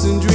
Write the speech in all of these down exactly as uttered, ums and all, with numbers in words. Zero.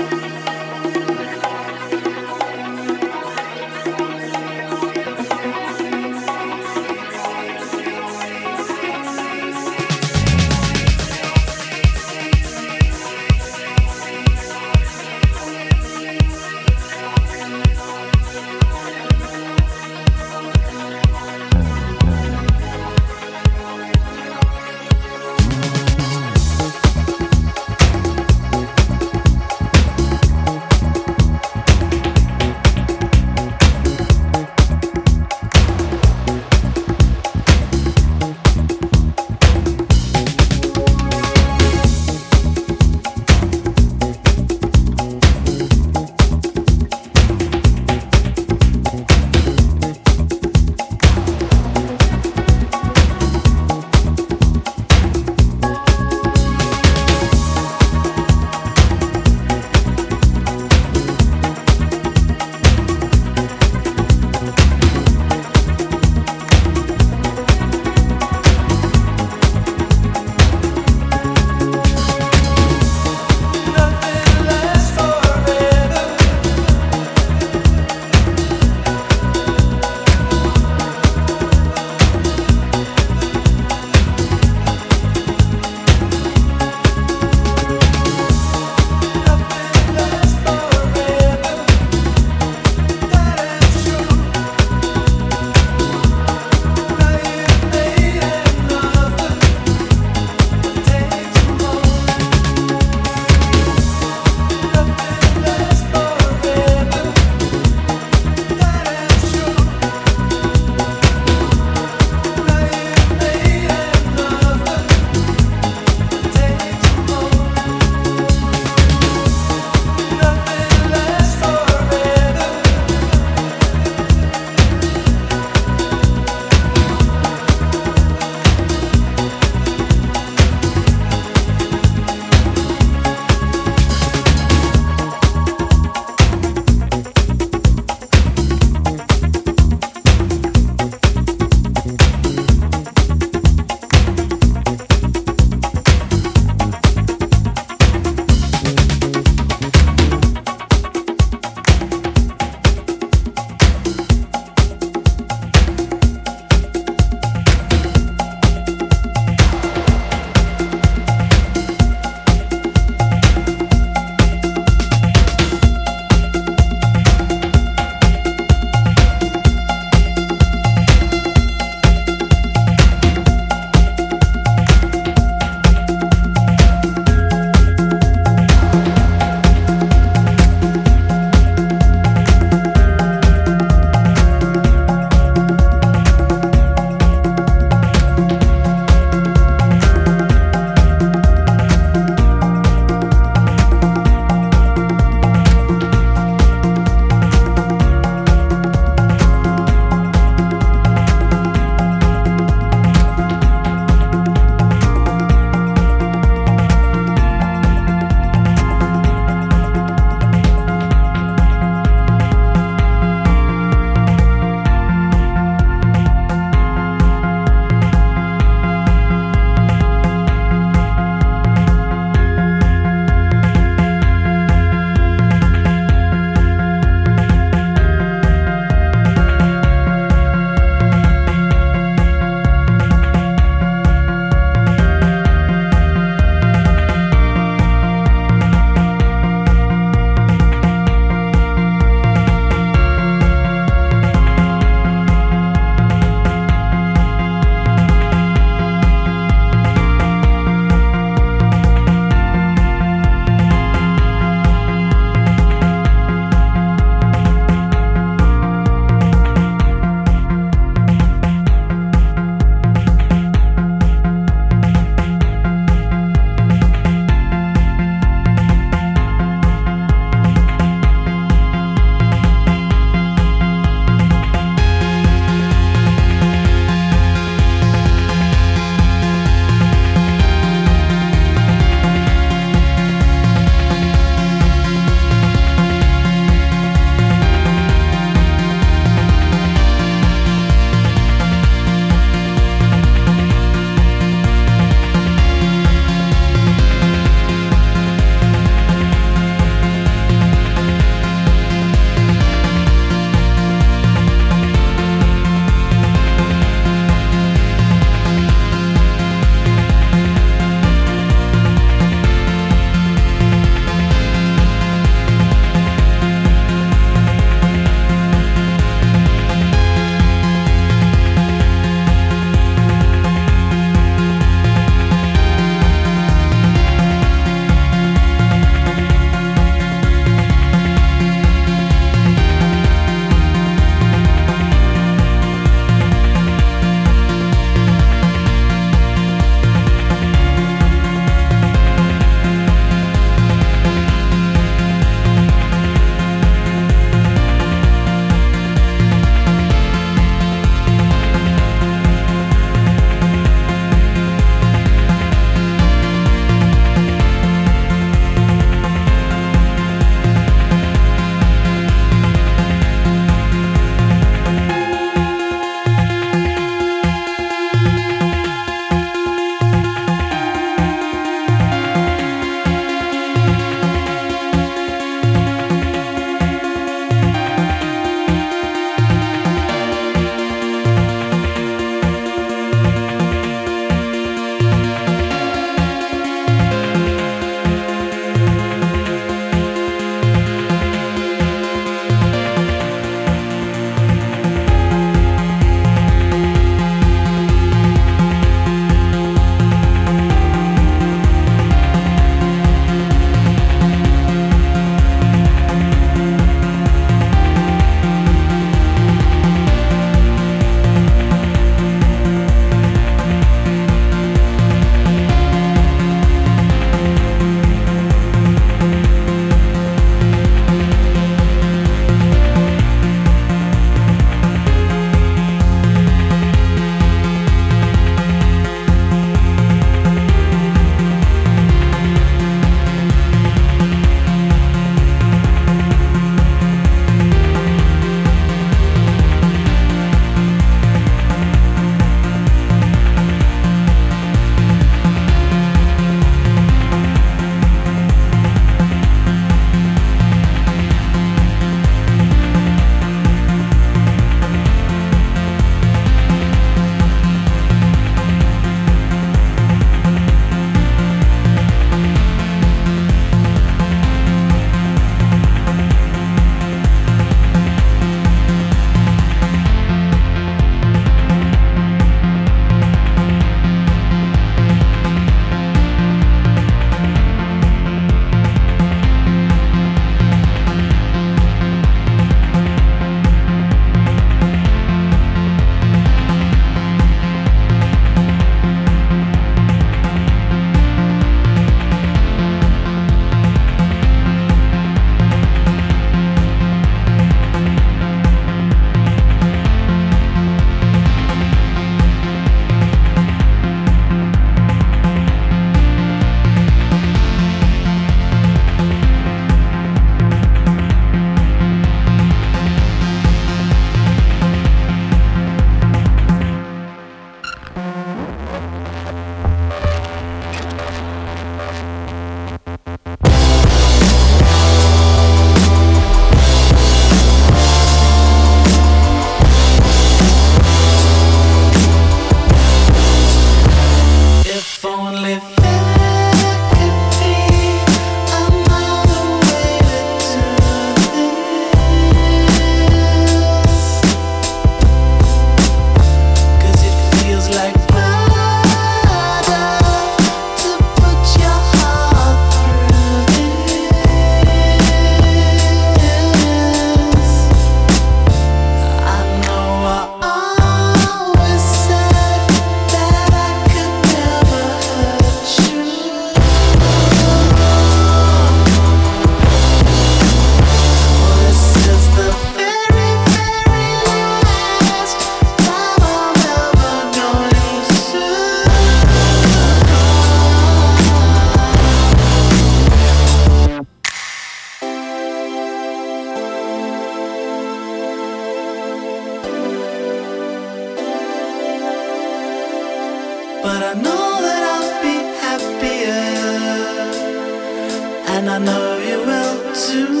I know you will too.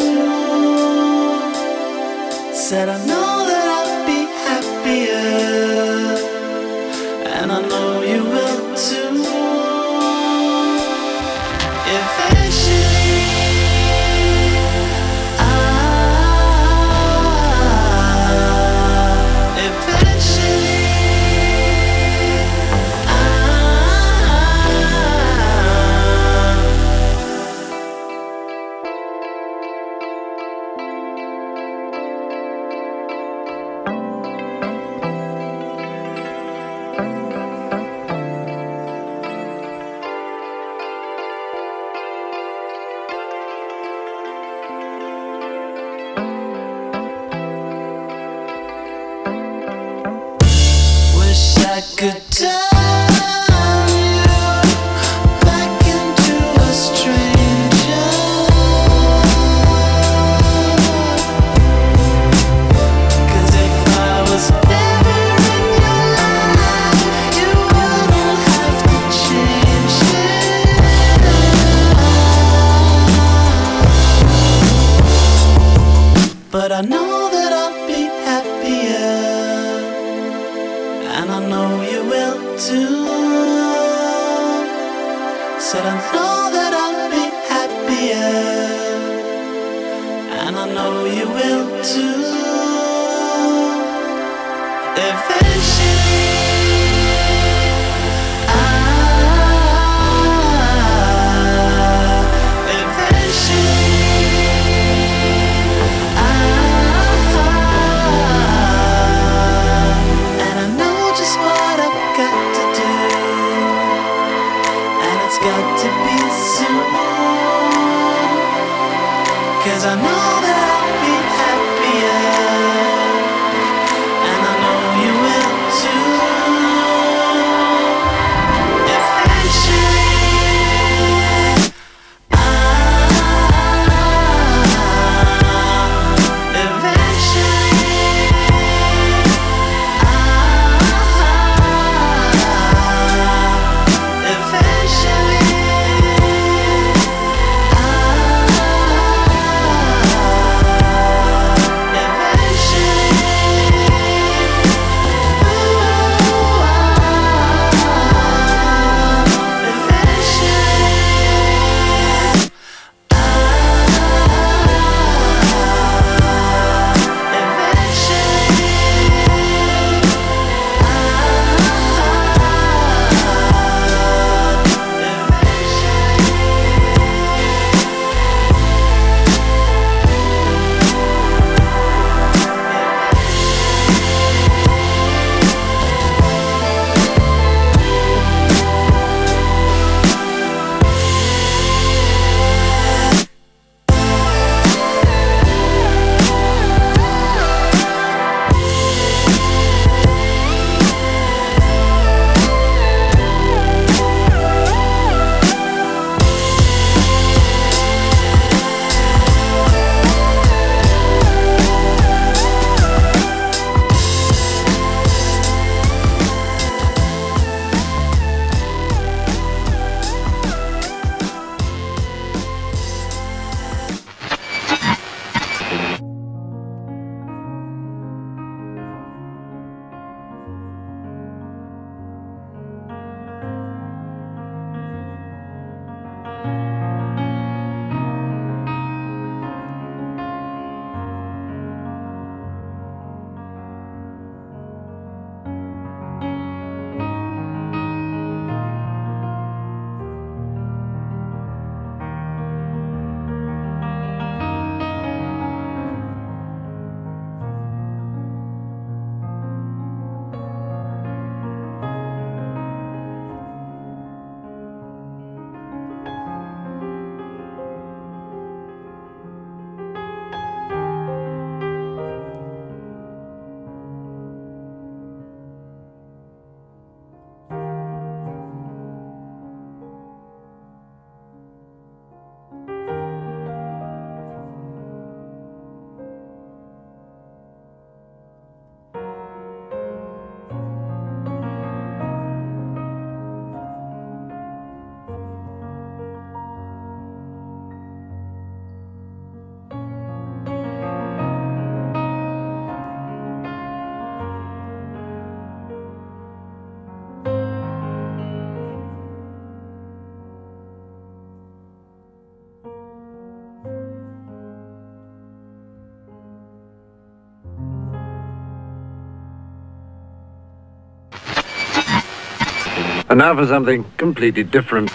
Said I know that I'll be happier, and I know you will too. I could tell you back into a stranger, 'cause if I was there in your life, you wouldn't have to change it. But I know that I'll be happier, and I know you will too. Said I know that I'll be happier, and I know you will too. Eventually got to be soon, 'cause I know that I'll be happier. And now for something completely different.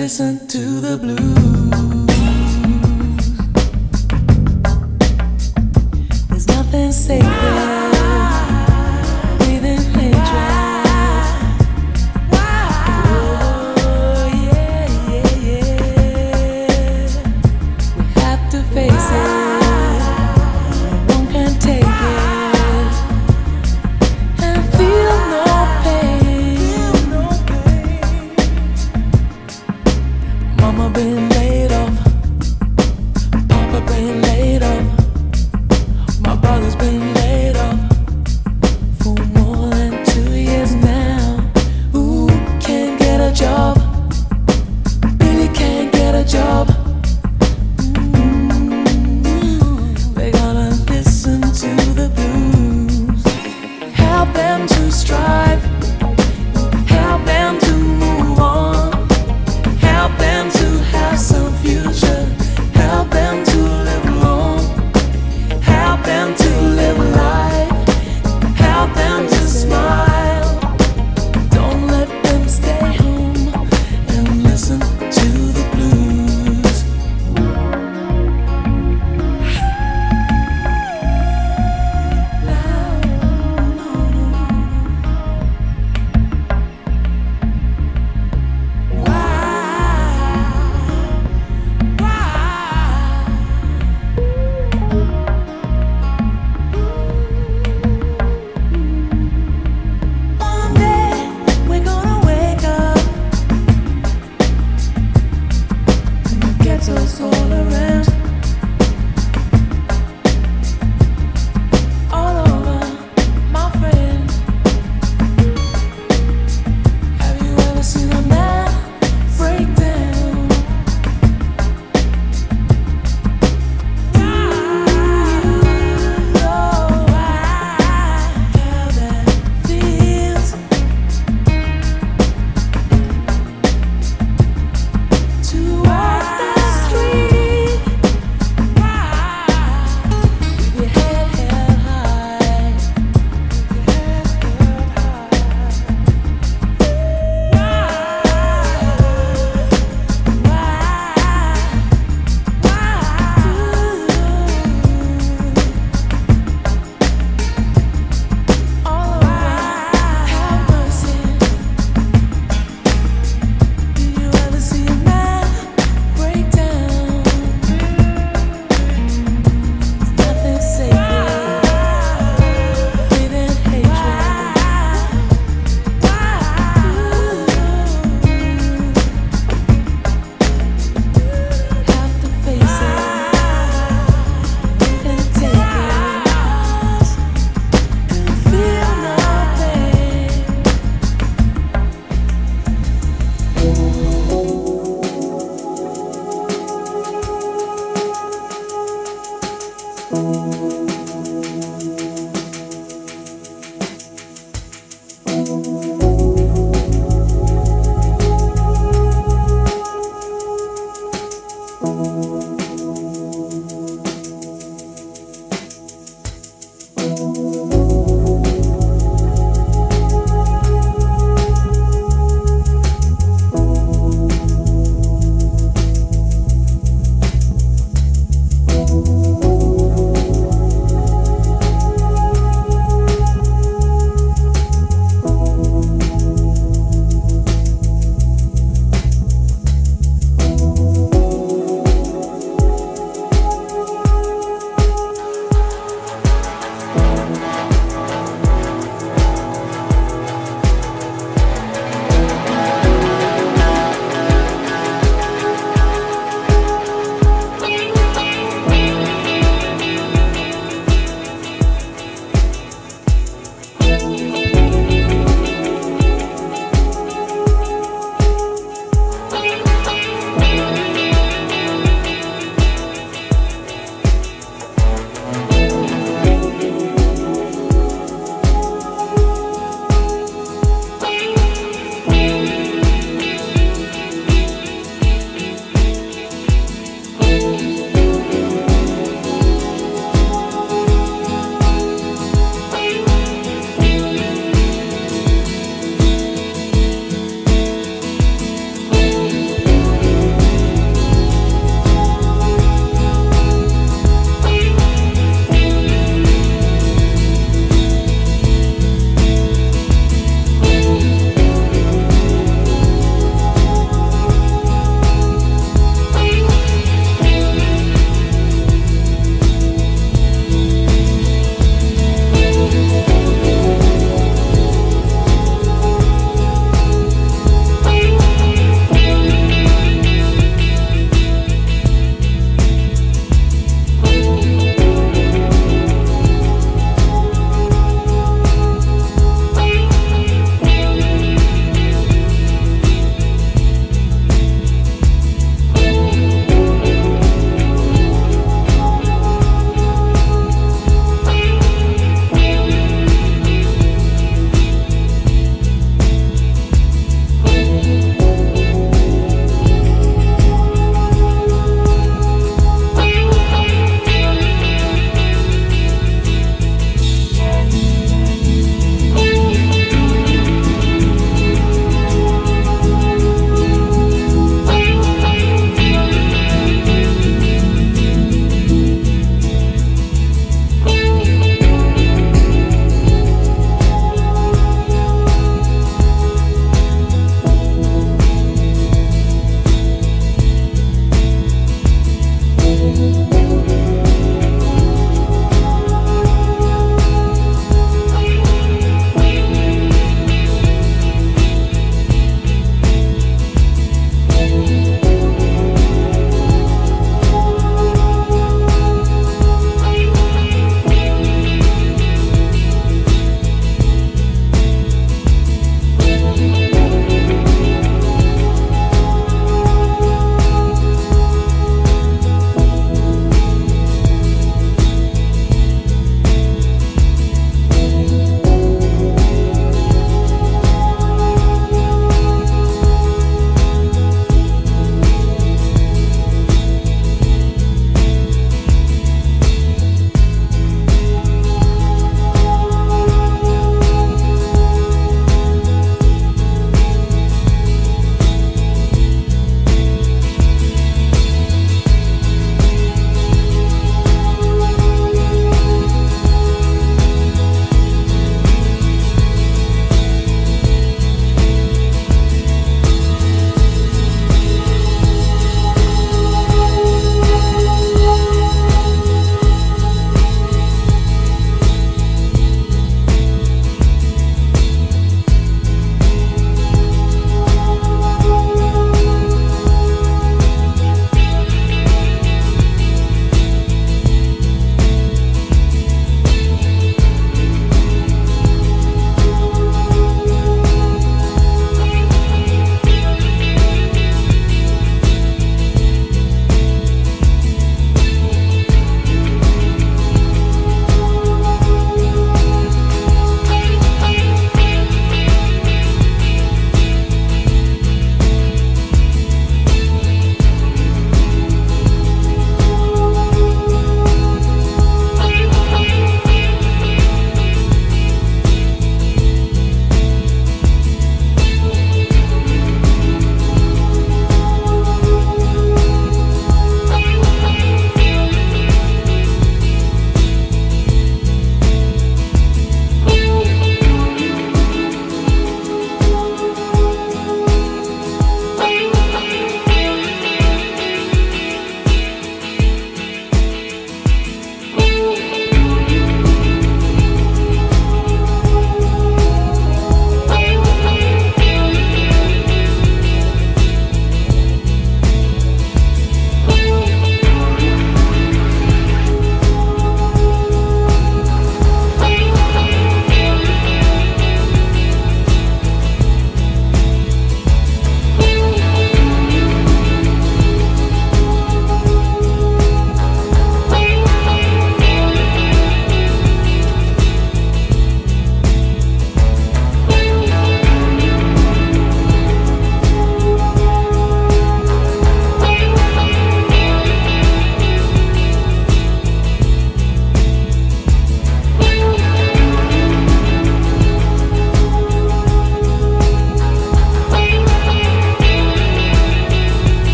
listen to the blues.